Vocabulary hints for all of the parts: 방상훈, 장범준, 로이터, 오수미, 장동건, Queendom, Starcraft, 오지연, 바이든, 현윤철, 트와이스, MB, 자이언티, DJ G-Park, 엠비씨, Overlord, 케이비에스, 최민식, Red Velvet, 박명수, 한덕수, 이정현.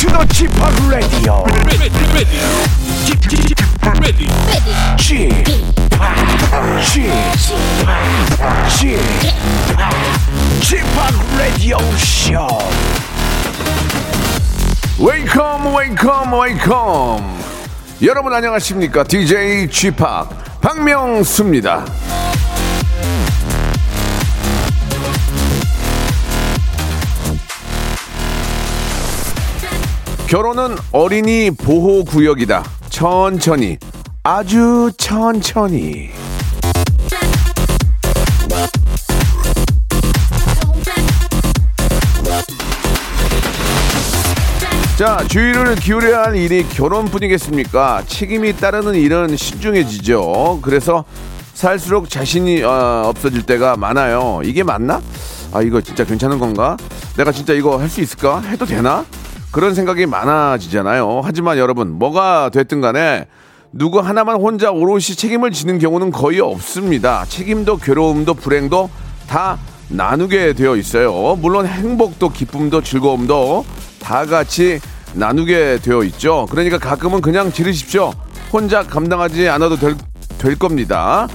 to the G-Park Radio. Ready. G-Park Radio Show. Welcome. 여러분 안녕하십니까? DJ G-Park 박명수입니다. 결혼은 어린이 보호구역이다. 천천히, 아주 천천히. 자, 주의를 기울여야 할 일이 결혼뿐이겠습니까? 책임이 따르는 일은 신중해지죠. 그래서 살수록 자신이 없어질 때가 많아요. 이게 맞나? 아, 이거 진짜 괜찮은 건가? 내가 진짜 이거 할 수 있을까? 해도 되나? 그런 생각이 많아지잖아요. 하지만 여러분, 뭐가 됐든 간에 누구 하나만 혼자 오롯이 책임을 지는 경우는 거의 없습니다. 책임도 괴로움도 불행도 다 나누게 되어 있어요. 물론 행복도 기쁨도 즐거움도 다 같이 나누게 되어 있죠. 그러니까 가끔은 그냥 지르십시오. 혼자 감당하지 않아도 될 겁니다.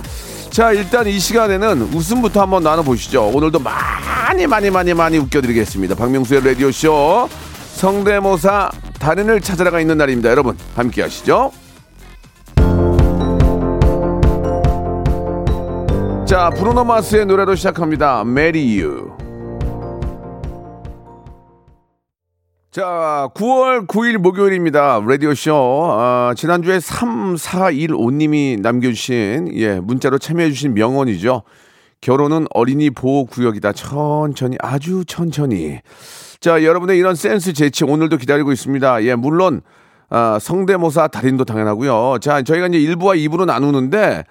자, 일단 이 시간에는 웃음부터 한번 나눠보시죠. 오늘도 많이 웃겨드리겠습니다. 박명수의 라디오쇼. 성대모사 달인을 찾아가 있는 날입니다. 여러분 함께 하시죠. 자, 브루노 마스의 노래로 시작합니다. Marry You. 자, 9월 9일 목요일입니다. 라디오쇼. 지난주에 3415님이 남겨주신 문자로 참여해주신 명언이죠. 결혼은 어린이 보호구역이다. 천천히, 아주 천천히. 자, 여러분의 이런 센스 재치 오늘도 기다리고 있습니다. 예, 물론 성대모사 달인도 당연하고요. 자, 저희가 이제 1부와 2부로 나누는데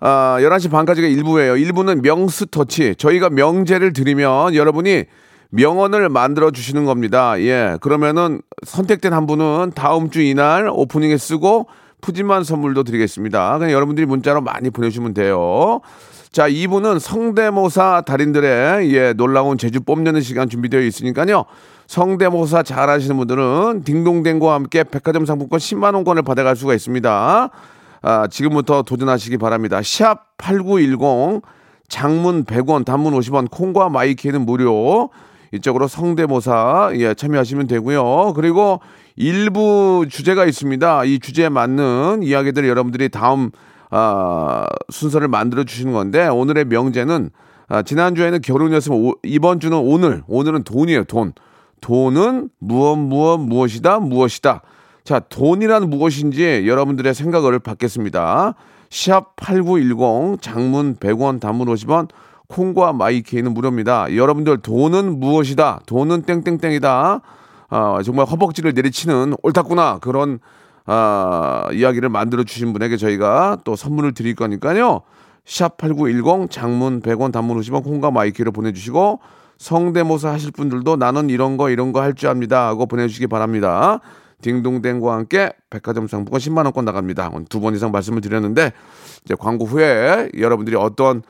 11시 반까지가 1부예요. 1부는 명스터치. 저희가 명제를 드리면 여러분이 명언을 만들어 주시는 겁니다. 예, 그러면은 선택된 한 분은 다음 주 이날 오프닝에 쓰고 푸짐한 선물도 드리겠습니다. 그냥 여러분들이 문자로 많이 보내주시면 돼요. 자, 2부는 성대모사 달인들의 놀라운 재주 뽐내는 시간 준비되어 있으니까요. 성대모사 잘하시는 분들은 딩동댕과 함께 백화점 상품권 10만 원권을 받아갈 수가 있습니다. 지금부터 도전하시기 바랍니다. 샵 8910 장문 100원, 단문 50원, 콩과 마이키는 무료. 이쪽으로 성대모사 참여하시면 되고요. 그리고 일부 주제가 있습니다. 이 주제에 맞는 이야기들을 여러분들이 다음 순서를 만들어 주시는 건데, 오늘의 명제는 지난주에는 결혼이었으면 이번 주는 오늘은 돈이에요. 돈은 무엇이다. 자, 돈이란 무엇인지 여러분들의 생각을 받겠습니다. 샵 8910 장문 100원, 단문 50원, 콩과 마이케이는 무료입니다. 여러분들 돈은 무엇이다, 돈은 땡땡땡이다, 정말 허벅지를 내리치는 옳다구나, 그런 이야기를 만들어주신 분에게 저희가 또 선물을 드릴 거니까요. 샵8910 장문 100원, 단문 50원, 콩과 마이키로 보내주시고, 성대모사 하실 분들도 나는 이런 거 할 줄 압니다 하고 보내주시기 바랍니다. 딩동댕과 함께 백화점 상품권 10만 원권 나갑니다. 두 번 이상 말씀을 드렸는데, 이제 광고 후에 여러분들이 어떤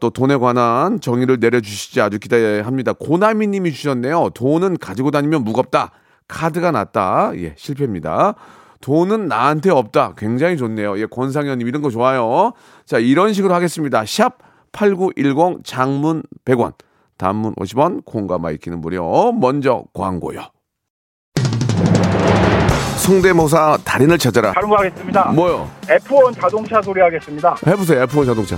또 돈에 관한 정의를 내려주시지 아주 기대합니다. 고나미 님이 주셨네요. 돈은 가지고 다니면 무겁다. 카드가 났다. 예, 실패입니다. 돈은 나한테 없다. 굉장히 좋네요. 예, 권상현님 이런 거 좋아요. 자, 이런 식으로 하겠습니다. 샵 8910 장문 100원, 단문 50원, 콩과 마이키는 무료. 먼저 광고요. 성대모사 달인을 찾아라. 다른 거 하겠습니다. 뭐요? F1 자동차 소리 하겠습니다. 해보세요. F1 자동차.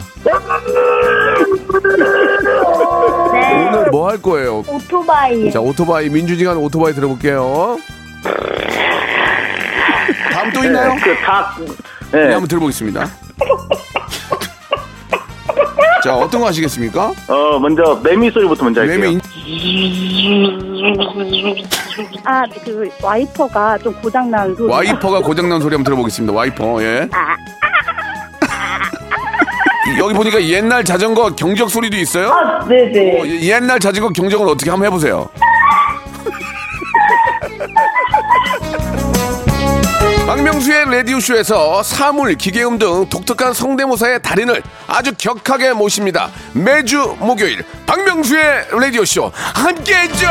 오늘 뭐 할 거예요? 오토바이. 자, 오토바이. 민주지간 오토바이 들어볼게요. 다음 또 있나요? 네, 한번 들어보겠습니다. 자, 어떤 거 하시겠습니까? 먼저 매미 소리부터 먼저 할게요. 매미. 아, 그 와이퍼가 좀 고장난 소리. 와이퍼가 고장난 소리 한번 들어보겠습니다. 와이퍼. 예. 여기 보니까 옛날 자전거 경적 소리도 있어요? 아, 네네. 옛날 자전거 경적은 어떻게 한번 해보세요. 박명수의 라디오쇼에서 사물, 기계음 등 독특한 성대모사의 달인을 아주 격하게 모십니다. 매주 목요일 박명수의 라디오쇼 함께해 줘요.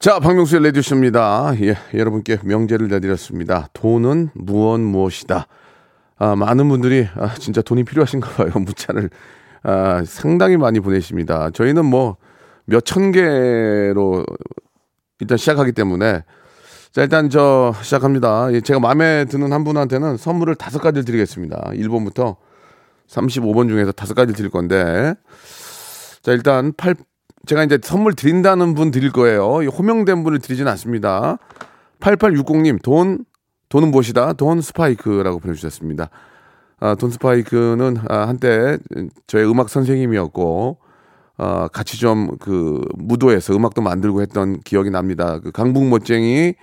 자, 박명수의 레디오쇼입니다. 예, 여러분께 명제를 내드렸습니다. 돈은 무엇이다. 아, 많은 분들이 진짜 돈이 필요하신가 봐요. 문자를 상당히 많이 보내십니다. 저희는 뭐 몇천 개로 일단 시작하기 때문에 자, 일단 저 시작합니다. 예, 제가 마음에 드는 한 분한테는 선물을 5가지를 드리겠습니다. 1번부터 35번 중에서 5가지를 드릴 건데 자, 일단 제가 이제 선물 드린다는 분 드릴 거예요. 호명된 분을 드리진 않습니다. 8860님, 돈은 무엇이다? 돈 스파이크라고 보내주셨습니다. 아, 돈 스파이크는 한때 저의 음악 선생님이었고, 같이 좀 그 무도에서 음악도 만들고 했던 기억이 납니다. 그 강북 멋쟁이,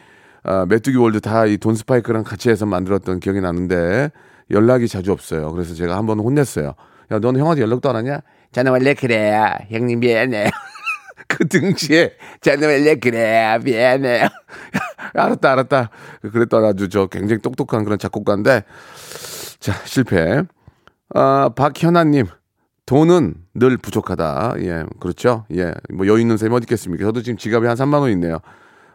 메뚜기 월드 다 이 돈 스파이크랑 같이 해서 만들었던 기억이 나는데 연락이 자주 없어요. 그래서 제가 한번 혼냈어요. 야, 너는 형한테 연락도 안 하냐? 저는 원래 그래요. 형님 미안해요. 그 등치에 저는 원래 그래요. 미안해요. 알았다. 그랬더니 아주 저 굉장히 똑똑한 그런 작곡가인데 자, 실패. 박현아님, 돈은 늘 부족하다. 예, 그렇죠. 예, 뭐 여유 있는 사람이 어디 있겠습니까? 저도 지금 지갑에 한 3만 원 있네요.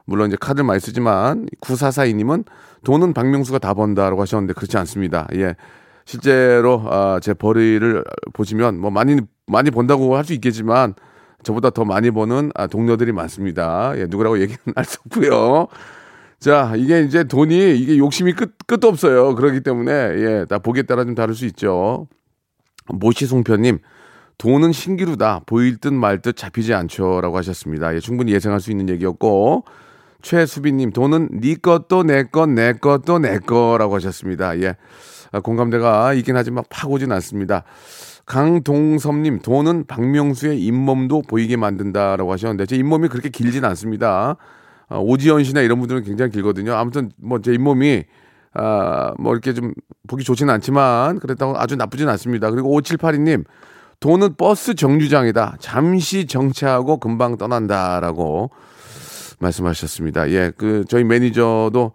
물론 이제 카드를 많이 쓰지만 9442님은 돈은 박명수가 다 번다라고 하셨는데 그렇지 않습니다. 예. 실제로 제 벌이를 보시면 뭐 많이 번다고 할 수 있겠지만 저보다 더 많이 버는 동료들이 많습니다. 예, 누구라고 얘기는 할 수 없고요. 자, 이게 이제 돈이 이게 욕심이 끝도 없어요. 그렇기 때문에 예, 다 보기에 따라 좀 다를 수 있죠. 모시송편님, 돈은 신기루다. 보일 듯 말 듯 잡히지 않죠라고 하셨습니다. 예, 충분히 예상할 수 있는 얘기였고 최수빈님, 돈은 네 것도 내 것도 내 거라고 하셨습니다. 예. 공감대가 있긴 하지만 팍 오진 않습니다. 강동섭님, 돈은 박명수의 잇몸도 보이게 만든다라고 하셨는데 제 잇몸이 그렇게 길진 않습니다. 오지연 씨나 이런 분들은 굉장히 길거든요. 아무튼 뭐 제 잇몸이 뭐 이렇게 좀 보기 좋지는 않지만 그랬다고 아주 나쁘진 않습니다. 그리고 5782님, 돈은 버스 정류장이다. 잠시 정차하고 금방 떠난다라고 말씀하셨습니다. 예, 그 저희 매니저도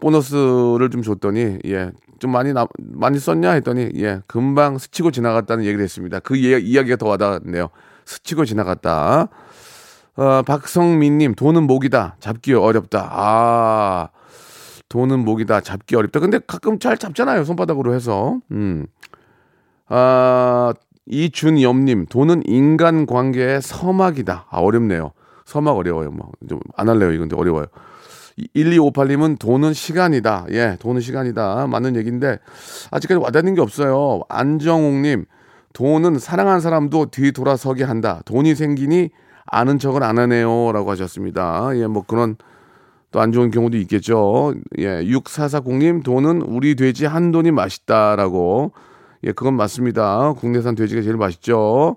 보너스를 좀 줬더니 예, 좀 많이 썼냐 했더니 예, 금방 스치고 지나갔다는 얘기를 했습니다. 그 이야기가 더 와닿네요. 스치고 지나갔다. 박성민님, 돈은 목이다. 잡기 어렵다. 아, 돈은 목이다. 잡기 어렵다. 근데 가끔 잘 잡잖아요. 손바닥으로 해서. 이준엽님, 돈은 인간관계의 서막이다. 아, 어렵네요. 서막 어려워요. 뭐 좀 안 할래요. 이건 어려워요. 1258님은 돈은 시간이다. 예, 돈은 시간이다. 맞는 얘기인데 아직까지 와닿는 게 없어요. 안정옥님, 돈은 사랑한 사람도 뒤돌아서게 한다. 돈이 생기니 아는 척은 안 하네요. 라고 하셨습니다. 예, 뭐 그런 또 안 좋은 경우도 있겠죠. 예, 6440님, 돈은 우리 돼지 한 돈이 맛있다. 라고. 예, 그건 맞습니다. 국내산 돼지가 제일 맛있죠.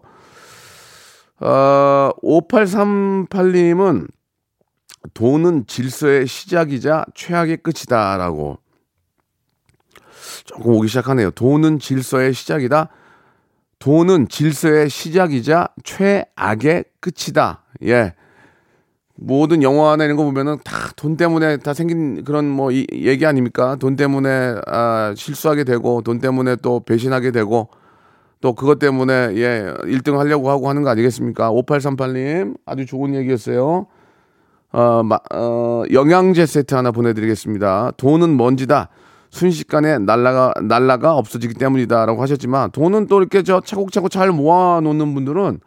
5838님은 돈은 질서의 시작이자 최악의 끝이다 라고 조금 오기 시작하네요. 돈은 질서의 시작이자 최악의 끝이다. 예, 모든 영화나 이런 거 보면은 다 돈 때문에 다 생긴 그런 뭐 얘기 아닙니까? 돈 때문에 실수하게 되고 돈 때문에 또 배신하게 되고 또 그것 때문에 예, 1등 하려고 하고 하는 거 아니겠습니까? 5838님, 아주 좋은 얘기였어요. 영양제 세트 하나 보내드리겠습니다. 돈은 먼지다. 순식간에 날라가 없어지기 때문이다. 라고 하셨지만, 돈은 또 이렇게 저 차곡차곡 잘 모아놓는 분들은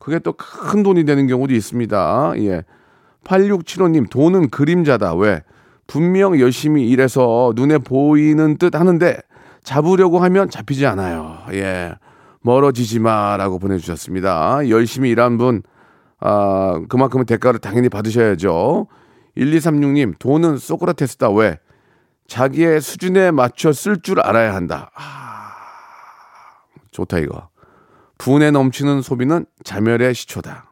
그게 또 큰 돈이 되는 경우도 있습니다. 예. 8675님, 돈은 그림자다. 왜? 분명 열심히 일해서 눈에 보이는 듯 하는데, 잡으려고 하면 잡히지 않아요. 예. 멀어지지 마라고 보내주셨습니다. 열심히 일한 분, 그만큼의 대가를 당연히 받으셔야죠. 1236님, 돈은 소크라테스다. 왜? 자기의 수준에 맞춰 쓸 줄 알아야 한다. 좋다, 이거. 분에 넘치는 소비는 자멸의 시초다.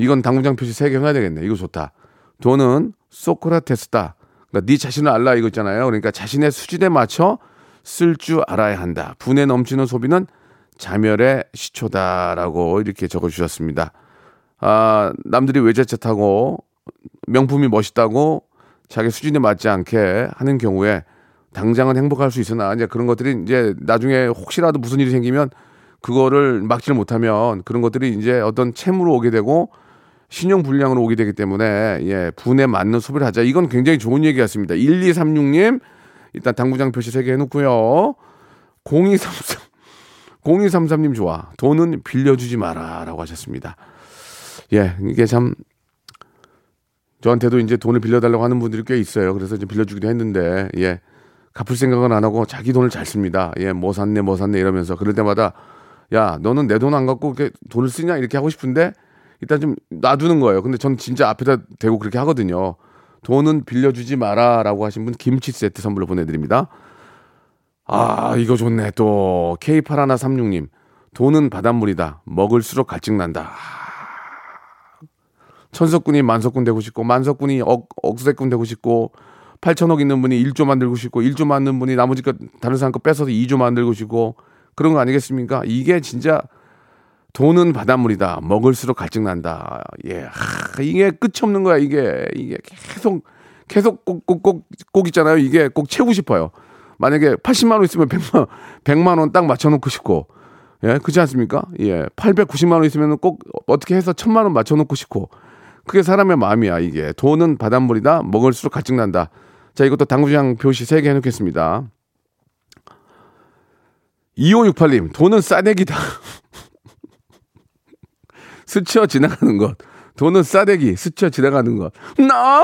이건 당구장 표시 3개 해야 되겠네. 이거 좋다. 돈은 소크라테스다. 그러니까 네 자신을 알라 이거 있잖아요. 그러니까 자신의 수준에 맞춰 쓸 줄 알아야 한다. 분에 넘치는 소비는 자멸의 시초다라고 이렇게 적어주셨습니다. 아, 남들이 외제차 타고 명품이 멋있다고 자기 수준에 맞지 않게 하는 경우에 당장은 행복할 수 있으나 이제 그런 것들이 이제 나중에 혹시라도 무슨 일이 생기면 그거를 막지를 못하면 그런 것들이 이제 어떤 채무로 오게 되고 신용불량으로 오게 되기 때문에 예, 분에 맞는 소비를 하자. 이건 굉장히 좋은 얘기였습니다. 1236님 일단 당구장 표시 3개 해놓고요. 0233님 좋아. 돈은 빌려주지 마라 라고 하셨습니다. 예, 이게 참 저한테도 이제 돈을 빌려달라고 하는 분들이 꽤 있어요. 그래서 이제 빌려주기도 했는데 예, 갚을 생각은 안 하고 자기 돈을 잘 씁니다. 예, 뭐 샀네 이러면서 그럴 때마다 야, 너는 내 돈 안 갖고 이렇게 돈을 쓰냐 이렇게 하고 싶은데 일단 좀 놔두는 거예요. 근데 전 진짜 앞에다 대고 그렇게 하거든요. 돈은 빌려주지 마라라고 하신 분 김치 세트 선물로 보내드립니다. 아, 이거 좋네. 또 K8136님 돈은 바닷물이다. 먹을수록 갈증난다. 천석군이 만석군 되고 싶고 만석군이 억세군 되고 싶고 8천억 있는 분이 1조 만들고 싶고 1조 만든 분이 나머지 거 다른 사람 거 뺏어서 2조 만들고 싶고 그런 거 아니겠습니까? 이게 진짜 돈은 바닷물이다. 먹을수록 갈증난다. 예, 하, 이게 끝이 없는 거야. 이게 계속 꼭 있잖아요. 이게 꼭 채우고 싶어요. 만약에 80만 원 있으면 100만 원 딱 맞춰놓고 싶고, 예, 그렇지 않습니까? 예, 890만 원 있으면 꼭 어떻게 해서 1000만 원 맞춰놓고 싶고, 그게 사람의 마음이야. 이게 돈은 바닷물이다. 먹을수록 갈증난다. 자, 이것도 당구장 표시 3개 해놓겠습니다. 2568님, 돈은 싸대기다. 스쳐 지나가는 것. 돈은 싸대기, 스쳐 지나가는 것. 나!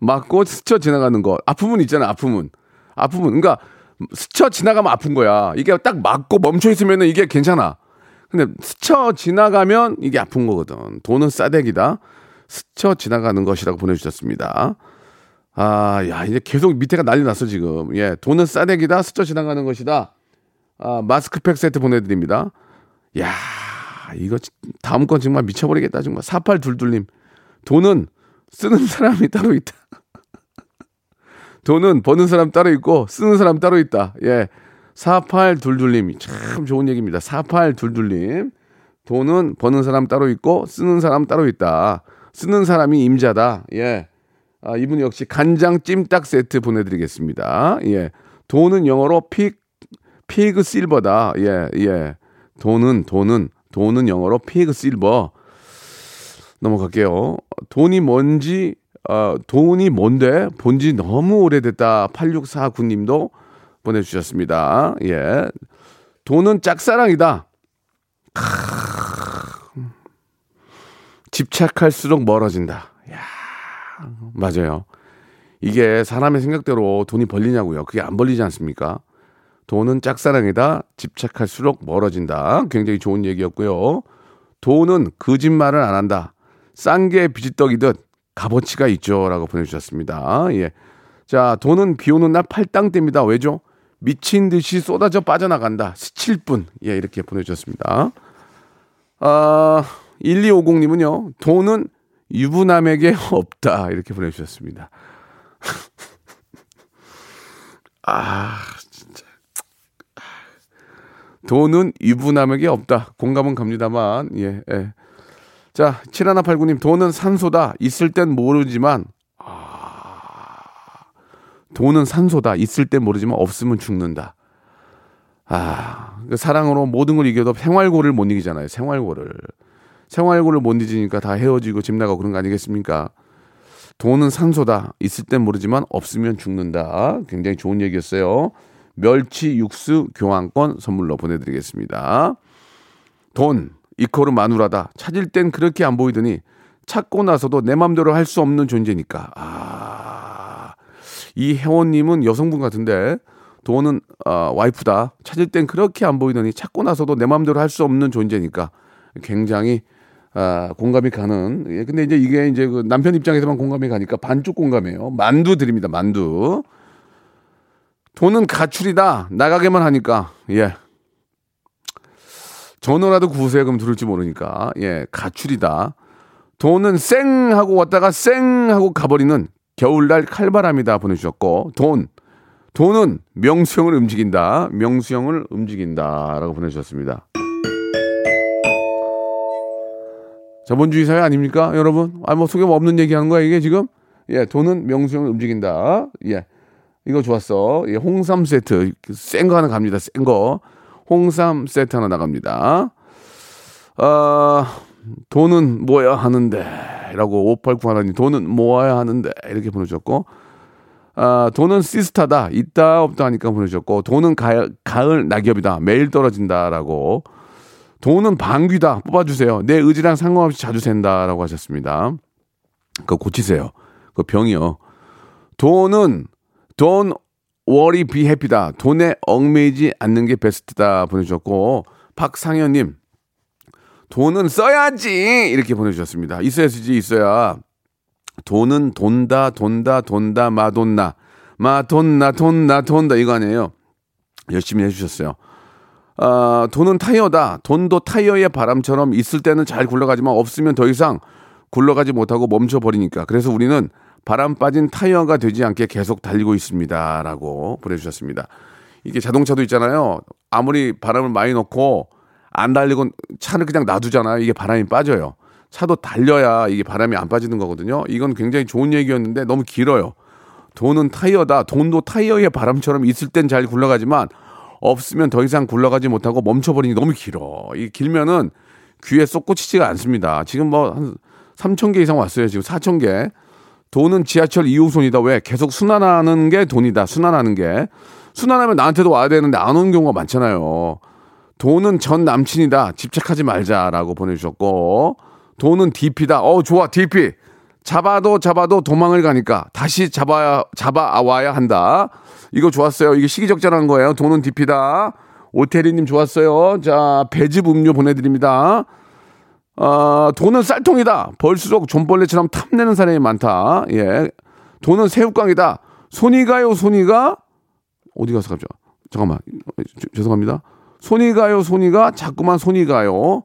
맞고 스쳐 지나가는 것. 아픔은 있잖아, 아픔은. 그러니까 스쳐 지나가면 아픈 거야. 이게 딱 맞고 멈춰 있으면 이게 괜찮아. 근데 스쳐 지나가면 이게 아픈 거거든. 돈은 싸대기다. 스쳐 지나가는 것이라고 보내주셨습니다. 아, 야, 이제 계속 밑에가 난리 났어, 지금. 예, 돈은 싸대기다. 스쳐 지나가는 것이다. 아, 마스크팩 세트 보내드립니다. 야, 이거 다음 건 정말 미쳐버리겠다. 정말. 4822님. 돈은 쓰는 사람이 따로 있다. 돈은 버는 사람 따로 있고 쓰는 사람 따로 있다. 예, 4822님. 참 좋은 얘기입니다. 4822님. 돈은 버는 사람 따로 있고 쓰는 사람 따로 있다. 쓰는 사람이 임자다. 예, 아, 이분 역시 간장 찜닭 세트 보내드리겠습니다. 예, 돈은 영어로 피그 실버다. 예, 예, 돈은 영어로 피그 실버. 넘어갈게요. 돈이 뭔지, 돈이 뭔데 본지 너무 오래됐다. 8649님도 보내주셨습니다. 예, 돈은 짝사랑이다. 집착할수록 멀어진다. 야, 맞아요. 이게 사람의 생각대로 돈이 벌리냐고요. 그게 안 벌리지 않습니까? 돈은 짝사랑이다. 집착할수록 멀어진다. 굉장히 좋은 얘기였고요. 돈은 거짓말을 안 한다. 싼 게 비지떡이듯 값어치가 있죠. 라고 보내주셨습니다. 예. 자, 돈은 비 오는 날 팔당됩니다. 왜죠? 미친 듯이 쏟아져 빠져나간다. 스칠 뿐. 예, 이렇게 보내주셨습니다. 1250님은요. 돈은 유부남에게 없다. 이렇게 보내주셨습니다. 아, 진짜. 돈은 유부남에게 없다. 공감은 갑니다만. 예, 예. 자, 7189님. 돈은 산소다. 있을 땐 모르지만. 돈은 산소다. 있을 땐 모르지만 없으면 죽는다. 아, 사랑으로 모든 걸 이겨도 생활고를 못 이기잖아요. 생활고를 못 이기니까 다 헤어지고 집 나가고 그런 거 아니겠습니까? 돈은 산소다. 있을 땐 모르지만 없으면 죽는다. 굉장히 좋은 얘기였어요. 멸치 육수 교환권 선물로 보내드리겠습니다. 돈, 이코르 마누라다. 찾을 땐 그렇게 안 보이더니 찾고 나서도 내 맘대로 할 수 없는 존재니까. 아, 이 회원님은 여성분 같은데 돈은 와이프다. 찾을 땐 그렇게 안 보이더니 찾고 나서도 내 마음대로 할 수 없는 존재니까 굉장히 공감이 가는. 예, 근데 이제 이게 이제 그 남편 입장에서만 공감이 가니까 반쪽 공감이에요. 만두 드립니다. 만두. 돈은 가출이다. 나가게만 하니까. 예. 전어라도 구우세요. 그럼 들을지 모르니까. 예, 가출이다. 돈은 쌩 하고 왔다가 쌩 하고 가버리는 겨울날 칼바람이다 보내주셨고, 돈은 명수형을 움직인다. 명수형을 움직인다. 라고 보내주셨습니다. 자본주의 사회 아닙니까, 여러분? 아, 뭐 속에 없는 얘기 하는 거야, 이게 지금? 예, 돈은 명수형을 움직인다. 예. 이거 좋았어. 예, 홍삼 세트. 센 거 하나 갑니다. 센 거. 홍삼 세트 하나 나갑니다. 돈은 모아야 하는데. 라고 589 하나님, 돈은 모아야 하는데. 이렇게 보내주셨고. 돈은 시스타다. 있다, 없다 하니까 보내주셨고. 돈은 가을 낙엽이다. 매일 떨어진다. 라고. 돈은 방귀다. 뽑아주세요. 내 의지랑 상관없이 자주 샌다. 라고 하셨습니다. 그거 고치세요. 그거 병이요. 돈은 Don't worry, be happy다. 돈에 얽매이지 않는 게 베스트다. 보내주셨고. 박상현님. 돈은 써야지. 이렇게 보내주셨습니다. 있어야지, 있어야. 돈은 돈다, 마돈나. 돈다. 이거 아니에요. 열심히 해주셨어요. 돈은 타이어다. 돈도 타이어의 바람처럼 있을 때는 잘 굴러가지만 없으면 더 이상 굴러가지 못하고 멈춰버리니까. 그래서 우리는 바람 빠진 타이어가 되지 않게 계속 달리고 있습니다. 라고 보내주셨습니다. 이게 자동차도 있잖아요. 아무리 바람을 많이 넣고 안 달리고 차를 그냥 놔두잖아요. 이게 바람이 빠져요. 차도 달려야 이게 바람이 안 빠지는 거거든요. 이건 굉장히 좋은 얘기였는데 너무 길어요. 돈은 타이어다. 돈도 타이어의 바람처럼 있을 땐 잘 굴러가지만 없으면 더 이상 굴러가지 못하고 멈춰버리니 너무 길어. 이 길면은 귀에 쏙 꽂히지가 않습니다. 지금 뭐 한 3,000개 이상 왔어요. 지금 4,000개. 돈은 지하철 2호선이다. 왜? 계속 순환하는 게 돈이다. 순환하는 게. 순환하면 나한테도 와야 되는데 안 오는 경우가 많잖아요. 돈은 전 남친이다. 집착하지 말자라고 보내주셨고. 돈은 DP다. 좋아. DP. 잡아도 도망을 가니까 다시 잡아와야 한다. 이거 좋았어요. 이게 시기적절한 거예요. 돈은 DP다. 오태리님 좋았어요. 자, 배즙 음료 보내드립니다. 돈은 쌀통이다. 벌수록 존벌레처럼 탐내는 사람이 많다. 예. 돈은 새우깡이다. 손이 가요. 어디 가서 갑자기. 잠깐만. 죄송합니다. 손이 가요. 자꾸만 손이 가요.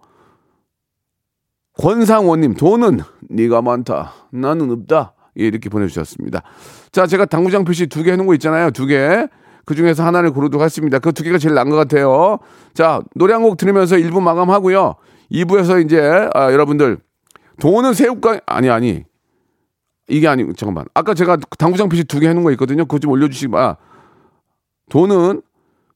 권상원님, 돈은 네가 많다. 나는 없다. 예, 이렇게 보내주셨습니다. 자, 제가 당구장 표시 2개 해놓은 거 있잖아요. 2개. 그 중에서 하나를 고르도록 하겠습니다. 그 2개가 제일 나은 것 같아요. 자, 노래 한 곡 들으면서 1부 마감하고요. 2부에서 이제 여러분들 돈은 새우깡 아니 이게 아니고 잠깐만, 아까 제가 당구장 표시 2개 해놓은 거 있거든요. 그거 좀 올려주시기 바랍니다. 돈은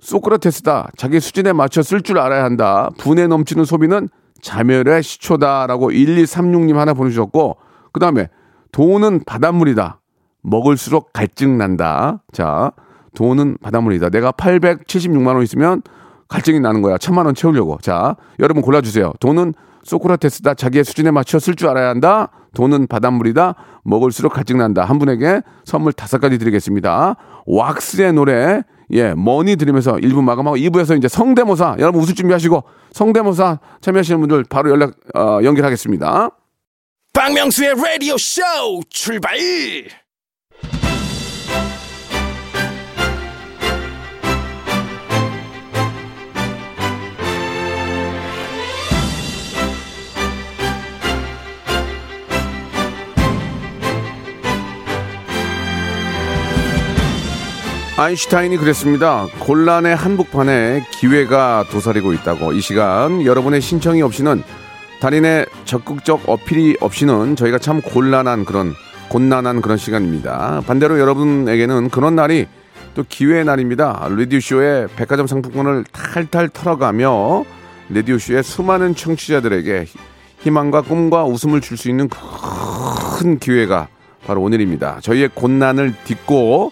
소크라테스다. 자기 수준에 맞춰 쓸 줄 알아야 한다. 분에 넘치는 소비는 자멸의 시초다라고 1236님 하나 보내주셨고, 그 다음에 돈은 바닷물이다. 먹을수록 갈증난다. 자, 돈은 바닷물이다. 내가 876만 원 있으면 갈증이 나는 거야. 1000만 원 채우려고. 자, 여러분 골라주세요. 돈은 소크라테스다. 자기의 수준에 맞춰 쓸 줄 알아야 한다. 돈은 바닷물이다. 먹을수록 갈증난다. 한 분에게 선물 5가지 드리겠습니다. 왁스의 노래, 예, 머니 들으면서 1부 마감하고 2부에서 이제 성대모사, 여러분 웃을 준비하시고 성대모사 참여하시는 분들 바로 연결하겠습니다. 박명수의 라디오 쇼 출발! 아인슈타인이 그랬습니다. 곤란의 한복판에 기회가 도사리고 있다고. 이 시간 여러분의 신청이 없이는, 달인의 적극적 어필이 없이는 저희가 참 곤란한 그런 시간입니다. 반대로 여러분에게는 그런 날이 또 기회의 날입니다. 라디오쇼의 백화점 상품권을 탈탈 털어가며 라디오쇼의 수많은 청취자들에게 희망과 꿈과 웃음을 줄 수 있는 큰 기회가 바로 오늘입니다. 저희의 곤란을 딛고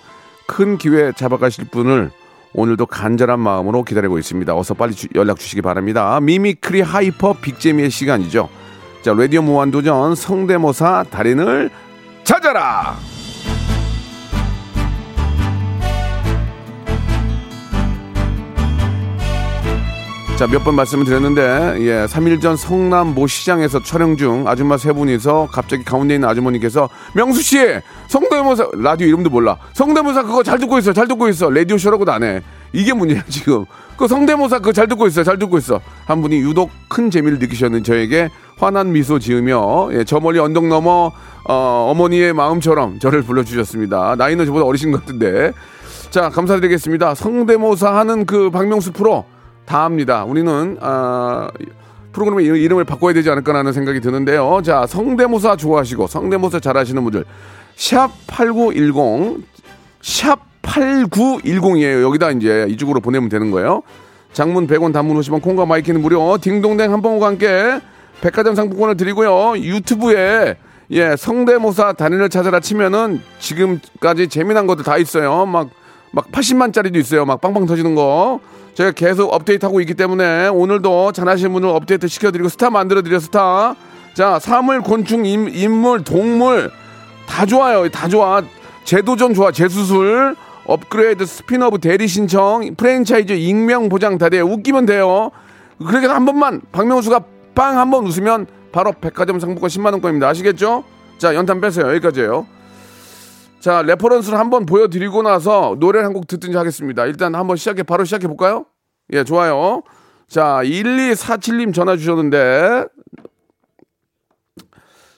큰 기회 잡아가실 분을 오늘도 간절한 마음으로 기다리고 있습니다. 어서 빨리 연락 주시기 바랍니다. 미미크리 하이퍼 빅재미의 시간이죠. 자, 라디오 무한도전 성대모사 달인을 찾아라. 자, 몇 번 말씀을 드렸는데, 예, 3일 전 성남 모 시장에서 촬영 중 아줌마 세 분이서 갑자기 가운데 있는 아주머니께서, 명수 씨 성대모사, 라디오 이름도 몰라, 성대모사 그거 잘 듣고 있어, 라디오 쇼라고도 안 해, 이게 문제야 지금. 그 성대모사 그거 잘 듣고 있어, 잘 듣고 있어. 한 분이 유독 큰 재미를 느끼셨는 저에게 환한 미소 지으며, 예, 저 멀리 언덕 넘어 어머니의 마음처럼 저를 불러주셨습니다. 나이는 저보다 어리신 것 같은데. 자, 감사드리겠습니다. 성대모사 하는 그 박명수 프로 다 합니다. 우리는 프로그램의 이름을 바꿔야 되지 않을까라는 생각이 드는데요. 자, 성대모사 좋아하시고 성대모사 잘하시는 분들 샵 8910, 샵 8910이에요. 여기다 이제 이쪽으로 보내면 되는 거예요. 장문 100원, 단문 50원, 콩과 마이키는 무료. 딩동댕 한 번과 함께 백화점 상품권을 드리고요. 유튜브에, 예, 성대모사 단인을 찾아라 치면은 지금까지 재미난 것도 다 있어요. 막 80만짜리도 있어요. 막 빵빵 터지는 거. 제가 계속 업데이트하고 있기 때문에 오늘도 잘하시는 분을 업데이트 시켜드리고 스타 만들어드려, 스타. 자, 사물, 곤충, 인물, 동물 다 좋아요. 다 좋아. 재도전 좋아. 재수술, 업그레이드, 스피너브, 대리 신청, 프랜차이즈, 익명 보장 다 돼요. 웃기면 돼요. 그렇게 한 번만 박명수가 빵 한 번 웃으면 바로 백화점 상품권 10만원권입니다. 아시겠죠? 자, 연탄 빼세요. 여기까지예요. 자, 레퍼런스를 한번 보여드리고 나서 노래를 한 곡 듣든지 하겠습니다. 일단 한번 바로 시작해볼까요? 예, 좋아요. 자, 1247님 전화 주셨는데,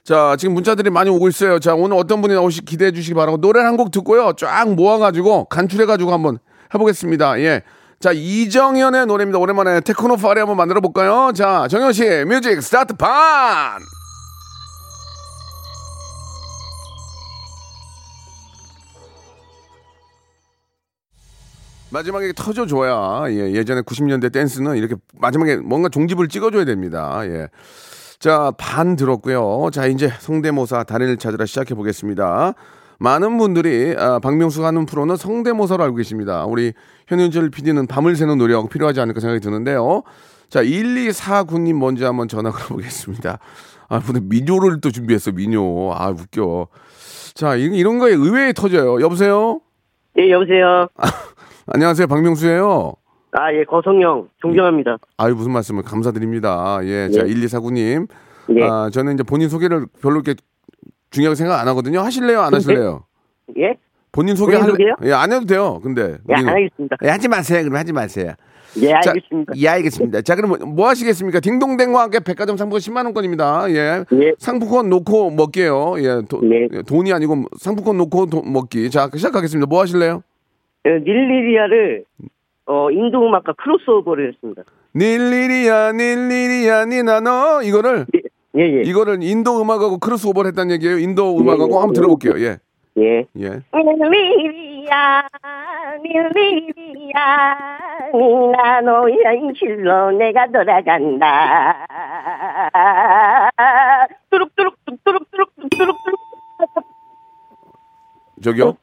자, 지금 문자들이 많이 오고 있어요. 자, 오늘 어떤 분이 나오시 기대해 주시기 바라고, 노래를 한 곡 듣고요. 쫙 모아가지고, 간출해가지고 한번 해보겠습니다. 예. 자, 이정현의 노래입니다. 오랜만에 테크노 파리 한번 만들어 볼까요? 자, 정현 씨, 뮤직 스타트 판! 마지막에 터져줘야, 예, 예전에 90년대 댄스는 이렇게 마지막에 뭔가 종집을 찍어줘야 됩니다. 예. 자, 반 들었고요. 자, 이제 성대모사 달인을 찾으라 시작해 보겠습니다. 많은 분들이 박명수가 하는 프로는 성대모사로 알고 계십니다. 우리 현윤철 PD는 밤을 새는 노력 필요하지 않을까 생각이 드는데요. 자, 1249님 먼저 한번 전화 걸어보겠습니다. 아, 근데 민요를 또 준비했어, 민요. 아, 웃겨. 자, 이런 거에 의외에 터져요. 여보세요? 예, 여보세요? 안녕하세요, 박명수예요. 아, 예, 거성형 존경합니다. 아유, 무슨 말씀을, 감사드립니다. 예, 예. 자, 1249님. 예. 아, 저는 이제 본인 소개를 별로 이렇게 중요하게 생각 안 하거든요. 하실래요, 안 하실래요? 예? 본인 소개 하실래요? 예, 안 해도 돼요. 근데. 예, 안 하겠습니다. 예, 하지 마세요. 그럼 하지 마세요. 예, 알겠습니다. 자, 예, 알겠습니다. 자, 그럼 뭐 하시겠습니까? 딩동댕과 함께 백화점 상품권 10만원권입니다. 예. 예. 상품권 놓고 먹게요. 예, 예. 돈이 아니고 상품권 놓고 먹기. 자, 시작하겠습니다. 뭐 하실래요? 예, 닐리리아를 인도음악과 크로스오버를 했습니다. 닐리리아, 닐리리아, 니나노. 이거를. 예. 예, 예. 이거를 인도 음악하고 크로스오버를 했다는 얘기예요. 인도 음악하고, 예, 예. 한번 들어볼게요. 예. 예. 예. 밀리리아, 밀리리아, 니나 너의 인실로 내가 돌아간다. 뚜룩뚜룩, 뚜룩뚜룩, 뚜룩뚜룩. 저기요?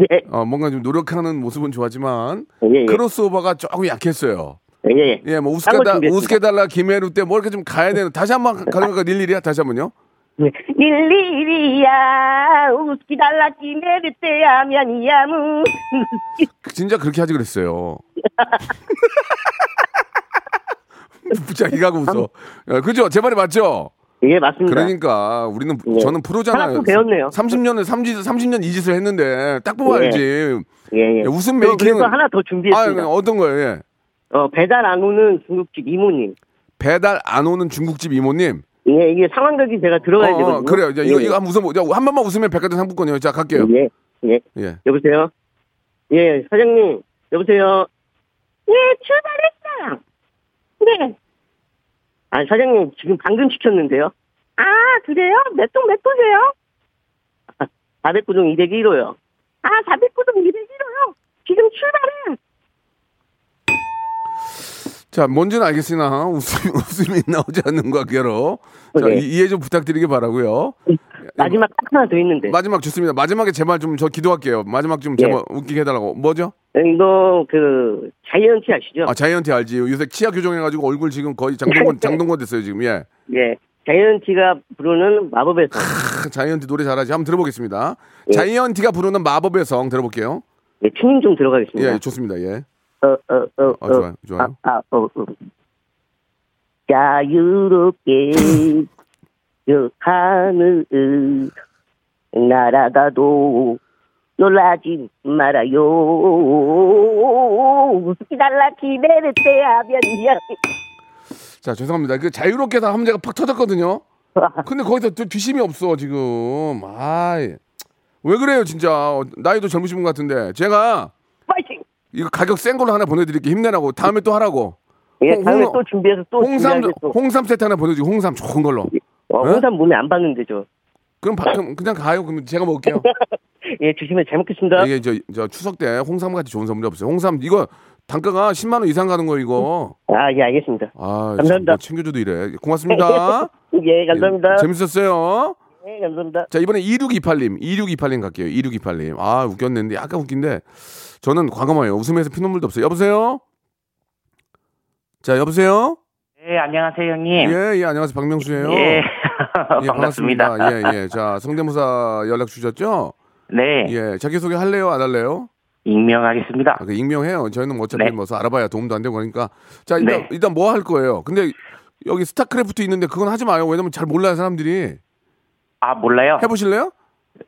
예. 뭔가 좀 노력하는 모습은 좋았지만, 예, 예. 크로스오버가 조금 약했어요. 예, 예, 뭐 우스케달라 김혜루 때 뭐 이렇게 좀 가야 되는. 다시 한번 가능할까? 닐리리야, 다시 한번요. 네. 닐리리야 우스케달라 김혜루 때 하면 이야무. 진짜 그렇게 하지 그랬어요. 자기가 웃어. 그죠? 제 말이 맞죠? 예, 맞습니다. 그러니까 우리는, 예. 저는 프로잖아요. 배웠네요. 30년 이 짓을 했는데 딱 뽑아야지. 예, 예. 예. 웃음 메이킹은 하나 더 준비했습니다. 아, 어떤 거예요? 예. 배달 안 오는 중국집 이모님. 배달 안 오는 중국집 이모님. 예, 이게 상황극이 제가 들어가야 되거든요. 그래요. 자, 이거, 예. 이거 한번 웃어보자. 한 번만 웃으면 백화점 상품권이에요. 자, 갈게요. 예, 예, 예. 여보세요. 예, 사장님. 여보세요. 예, 출발했어요. 네. 아, 사장님 지금 방금 시켰는데요. 아, 그래요? 몇 도세요? 409동 201호요. 아, 409동 201호요. 지금 출발해. 자, 뭔지는 알겠으나 웃음이 나오지 않는 것 같아요. 자, 네. 이해 좀 부탁드리기 바라고요. 마지막 딱 하나 더 있는데. 마지막 좋습니다. 마지막에 제발 좀 저 기도할게요. 마지막 좀 제발, 예. 웃기게 해달라고. 뭐죠? 이거 그 자이언티 아시죠? 아, 자이언티 알지. 요새 치아 교정해가지고 얼굴 지금 거의 장동건 됐어요 지금. 예. 예. 자이언티가 부르는 마법의 성. 아, 자이언티 노래 잘하지. 한번 들어보겠습니다. 예. 자이언티가 부르는 마법의 성 들어볼게요. 예, 튜닝 좀 들어가겠습니다. 예, 좋습니다. 예. 좋아요, 좋아요. 자유롭게 그 하늘을 날아가도 놀라지 말아요. 달라 기대를 때하면요. 자, 죄송합니다. 그 자유롭게 다 함재가 팍 터졌거든요. 근데 거기서 뒷심이 없어 지금. 아이, 왜 그래요 진짜. 나이도 젊으신 분 같은데. 제가 파이팅! 이거 가격 센 걸로 하나 보내드릴게요. 힘내라고. 다음에 또 하라고. 예, 다음에 또 준비해서 또 홍삼 세트 하나 보내주고. 홍삼 좋은 걸로. 홍삼 몸에 안 받는데 저. 그럼 그냥 가요. 그럼 제가 먹을게요. 예, 조심해. 잘 먹겠습니다. 이게 저 추석 때 홍삼 같이 좋은 선물이 없어요. 홍삼 이거 단가가 10만 원 이상 가는 거 이거. 아, 예, 알겠습니다. 아, 감사합니다. 뭐 챙겨줘도 이래. 고맙습니다. 예, 감사합니다. 예, 재밌었어요. 네, 감사합니다. 자, 이번에 2628님 갈게요. 2628님. 아, 웃겼는데 약간 웃긴데 저는 과감해요. 웃음에서 피눈물도 없어요. 여보세요? 자, 여보세요? 네, 안녕하세요, 형님. 예, 예, 안녕하세요. 박명수예요. 예, 예, 반갑습니다. 예, 예. 자, 성대모사 연락 주셨죠? 네. 예, 자기소개 할래요, 안 할래요? 익명하겠습니다. 아, 익명해요. 저희는 뭐 어차피 네. 뭐서 알아봐야 도움도 안 되고 그러니까. 자, 일단, 네. 일단 뭐 할 거예요? 근데 여기 스타크래프트 있는데 그건 하지 마요. 왜냐면 잘 몰라요, 사람들이. 아, 몰라요? 해보실래요?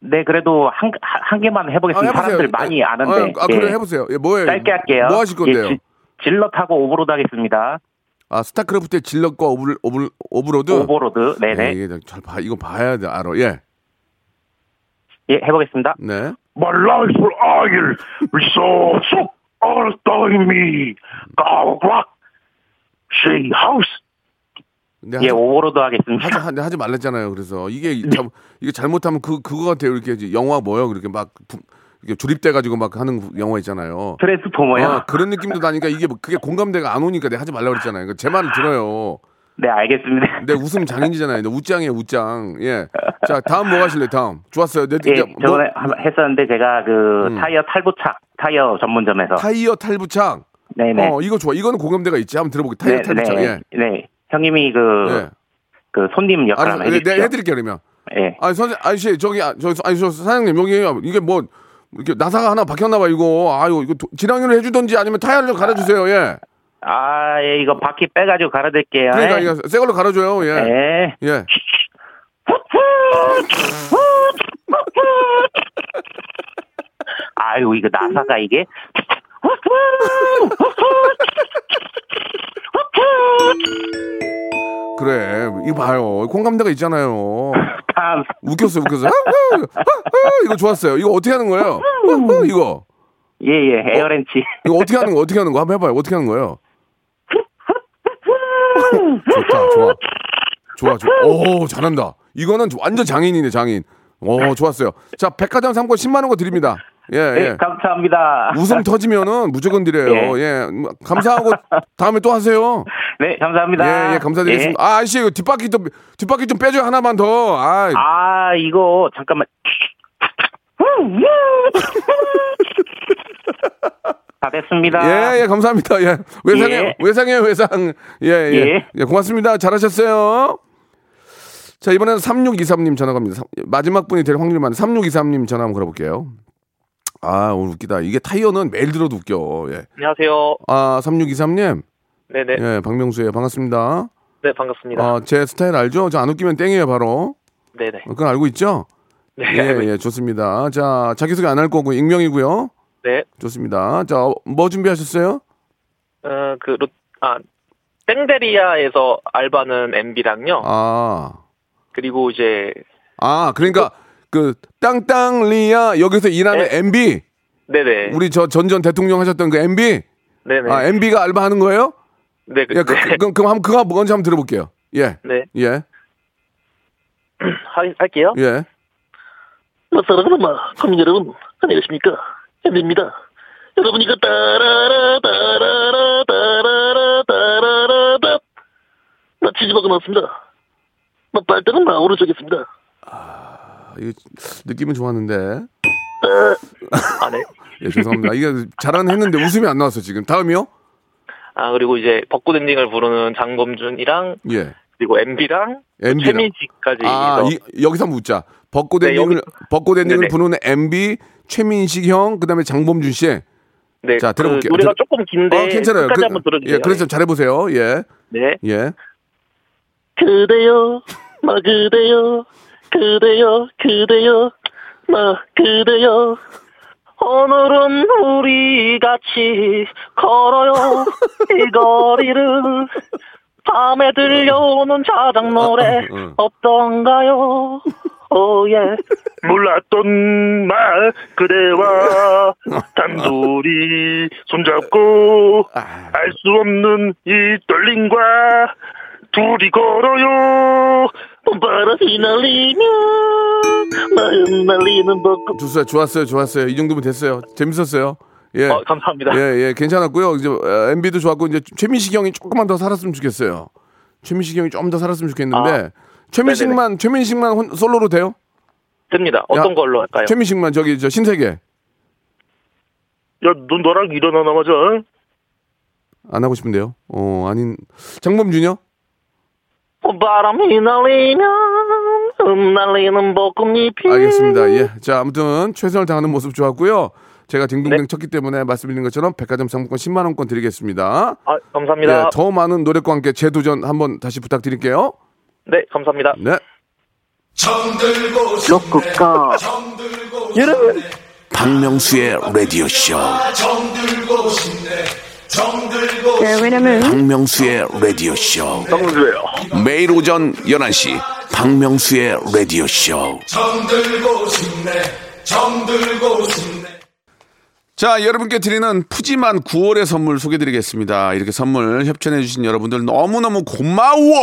네, 그래도 한 개만 해보겠습니다. 아, 사람들 많이 아는데. 아, 그래, 예. 해보세요. 예, 뭐예요? 짧게 할게요. 뭐 하실 건데요? 예, 질럿하고 오버로드 하겠습니다. 아, 스타크래프트의 질럿과 오버로드? 오버로드, 네네. 예, 잘 봐, 이거 봐야 돼, 알아. 예. 예, 해보겠습니다. 네. My life will oil, resource, all time me, go rock, she house. 예, 오버로드 하겠습니다. 하지 말랬잖아요. 그래서 이게 참, 이게 잘못하면 그거 같아요. 이렇게 영화 뭐요? 그렇게 막 이렇게 조립돼가지고 막 하는 영화 있잖아요. 트랜스포머요. 아, 그런 느낌도 나니까 이게 그게 공감대가 안 오니까 내가 하지 말라 그랬잖아요. 그러니까 제 말을 들어요. 네, 알겠습니다. 네, 웃음 장인이잖아요. 웃장이에요, 웃장. 예. 자, 다음 뭐 하실래요? 다음. 좋았어요. 네, 예, 저번에 했었는데 제가 타이어 탈부착 타이어 전문점에서. 타이어 탈부착. 네네. 이거 좋아. 이거는 공감대가 있지. 한번 들어볼게요. 타이어 탈부착. 예. 네. 형님이 네. 그 손님 역할 하면 해드릴게요. 네, 해드릴게요 그러면. 예. 아, 선생, 아저씨 저기, 저 사장님 여기 이게 뭐 이렇게 나사가 하나 박혔나 봐 이거. 아유, 이거 지렁이를 해주던지 아니면 타이어를 갈아주세요. 예. 아, 예, 이거 바퀴 빼가지고 갈아드릴게요. 그러니까 이거 새 걸로 갈아줘요. 예. 예. 예. 아유, 이거 나사가 이게. 그래, 이거 봐요. 공감대가 있잖아요. 웃겼어요. 이거 좋았어요. 이거 어떻게 하는 거예요? 이거. 예, 에어렌치. 이거 어떻게 하는 거? 한번 해봐요. 어떻게 하는 거예요? 좋다, 좋아. 오, 잘한다. 이거는 완전 장인이네, 장인. 오, 좋았어요. 자, 백화점 상품 10만 원 거 드립니다. 예, 네, 예. 감사합니다. 웃음 터지면은 무조건 드려요. 예, 감사하고 다음에 또 하세요. 네, 감사합니다. 예, 감사드리겠습니다. 예. 아, 아저씨 이거 뒷바퀴 좀 빼줘요. 하나만 더. 아, 이거 잠깐만. 다 됐습니다. 예, 감사합니다. 예, 외상이에요. 예, 고맙습니다. 잘하셨어요. 자, 이번에는 3623님 전화 갑니다. 마지막 분이 될 확률 많은 3623님 전화 한번 걸어볼게요. 아, 오늘 웃기다. 이게 타이어는 매일 들어도 웃겨. 예. 안녕하세요. 아, 3623님. 네네. 예, 박명수예요. 반갑습니다. 네, 반갑습니다. 아, 제 스타일 알죠? 저 안 웃기면 땡이에요, 바로. 네네. 그건 알고 있죠? 네. 예, 좋습니다. 자, 자기소개 안 할 거고 익명이고요. 네. 좋습니다. 자, 뭐 준비하셨어요? 땡데리아에서 알바는 MB랑요. 아. 그리고 이제. 아, 그러니까. 땅리아 여기서 일하는 MB. 네네. 우리 저 전전 대통령 하셨던 그 MB. 네네. 아, MB가 알바하는 거예요? 네. 예, 그럼 그거 뭔지 한번 들어볼게요. 예. 네. 예. 할게요. 예. 마사라그마 국민 여러분 안녕하십니까? MB입니다. 여러분 이거 따라라따라라따라라따라라 나 치즈버거 맞습니다. 빨대는 마오로 적겠습니다. 이거 느낌은 좋았는데. 아, 네. 예, 죄송합니다. 이게 잘은 했는데 웃음이 안 나왔어 지금. 다음이요? 아, 그리고 이제 벚꽃 엔딩을 부르는 장검준이랑 예. 그리고 MB랑 최민식까지. 아, 여기서 한번 웃자. 벚꽃 엔딩을 부르는 MB, 최민식 형, 그다음에 장범준 씨. 네. 자, 들어볼게요. 노래가 조금 긴데. 아, 괜찮아요. 끝까지 한번 들어주세요. 예, 그래서 좀 잘해보세요. 예. 네. 예. 그대요, 막 그대요. 그대요, 막 그대요, 오늘은 우리 같이 걸어요 이 거리를. 밤에 들려오는 자작 노래 없던가요? 오예. 몰랐던 말 그대와 단둘이 손잡고 알 수 없는 이 떨림과 둘이 걸어요. 봄바람 휘날리며 마음 날리는 벚꽃. 주수야 좋았어요. 이 정도면 됐어요. 재밌었어요. 예, 감사합니다. 예, 괜찮았고요. 이제 MB도 좋았고 이제 최민식 형이 조금만 더 살았으면 좋겠어요. 최민식 형이 좀 더 살았으면 좋겠는데 최민식만 솔로로 돼요? 됩니다. 어떤 걸로 할까요? 최민식만 저기 저 신세계. 야, 넌 너랑 일어나나 맞아? 안 하고 싶은데요. 아닌 장범준이요? 바람이 날리면 날리는 벚꽃잎이. 알겠습니다. 예, 자 아무튼 최선을 다하는 모습 좋았고요. 제가 딩동댕 네? 쳤기 때문에 말씀드린 것처럼 백화점 상품권 10만 원권 드리겠습니다. 아, 감사합니다. 예, 더 많은 노력과 함께 재도전 한번 다시 부탁드릴게요. 네, 감사합니다. 네. 정들고가 여러분 박명수의 라디오 쇼. 네, 왜냐면 박명수의 라디오 쇼. 박명수예요. 매일 오전 11시 박명수의 라디오 쇼. 정들고 싶네. 자, 여러분께 드리는 푸짐한 9월의 선물 소개드리겠습니다. 이렇게 선물 협찬해주신 여러분들 너무너무 고마워!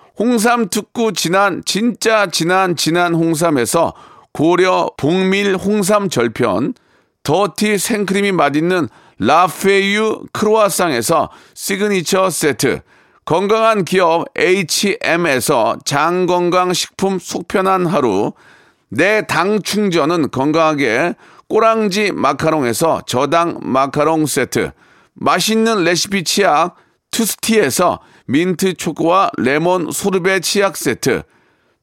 홍삼 특구 진짜 진한 홍삼에서 고려 복밀 홍삼 절편, 더티 생크림이 맛있는 라페유 크로아상에서 시그니처 세트, 건강한 기업 HM에서 장건강식품 속편한 하루, 내 당 충전은 건강하게 꼬랑지 마카롱에서 저당 마카롱 세트, 맛있는 레시피 치약 투스티에서 민트 초코와 레몬 소르베 치약 세트,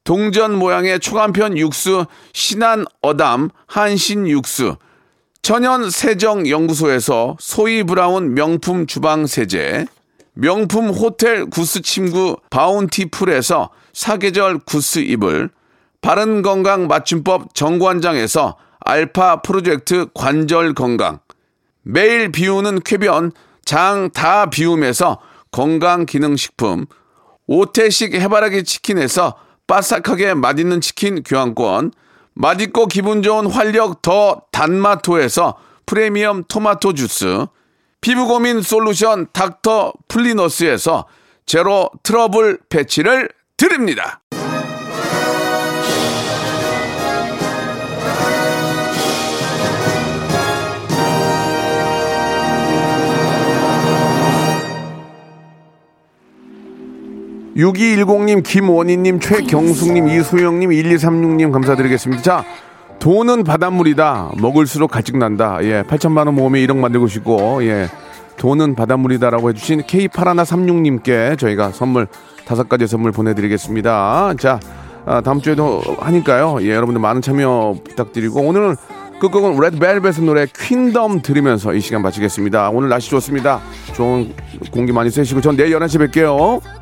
동전 모양의 초간편 육수 신한 어담 한신 육수, 천연 세정 연구소에서 소이 브라운 명품 주방 세제, 명품 호텔 구스 침구 바운티풀에서 사계절 구스 이불, 바른건강 맞춤법 정관장에서 알파 프로젝트 관절건강, 매일 비우는 쾌변 장 다 비움에서 건강기능식품, 오테식 해바라기 치킨에서 바삭하게 맛있는 치킨 교환권, 맛있고 기분 좋은 활력 더 단마토에서 프리미엄 토마토 주스, 피부고민 솔루션 닥터 플리너스에서 제로 트러블 패치를 드립니다. 6210님, 김원희님, 최경숙님, 이소영님, 1236님 감사드리겠습니다. 자, 돈은 바닷물이다. 먹을수록 갈증난다. 예, 8천만원 모으면 1억 만들고 싶고, 예, 돈은 바닷물이다라고 해주신 K8136님께 저희가 선물 5가지 선물 보내드리겠습니다. 자, 다음 주에도 하니까요. 예, 여러분들 많은 참여 부탁드리고, 오늘은 끝곡은 Red Velvet 노래 Queendom 들으면서 이 시간 마치겠습니다. 오늘 날씨 좋습니다. 좋은 공기 많이 쐬시고, 전 내일 11시 뵐게요.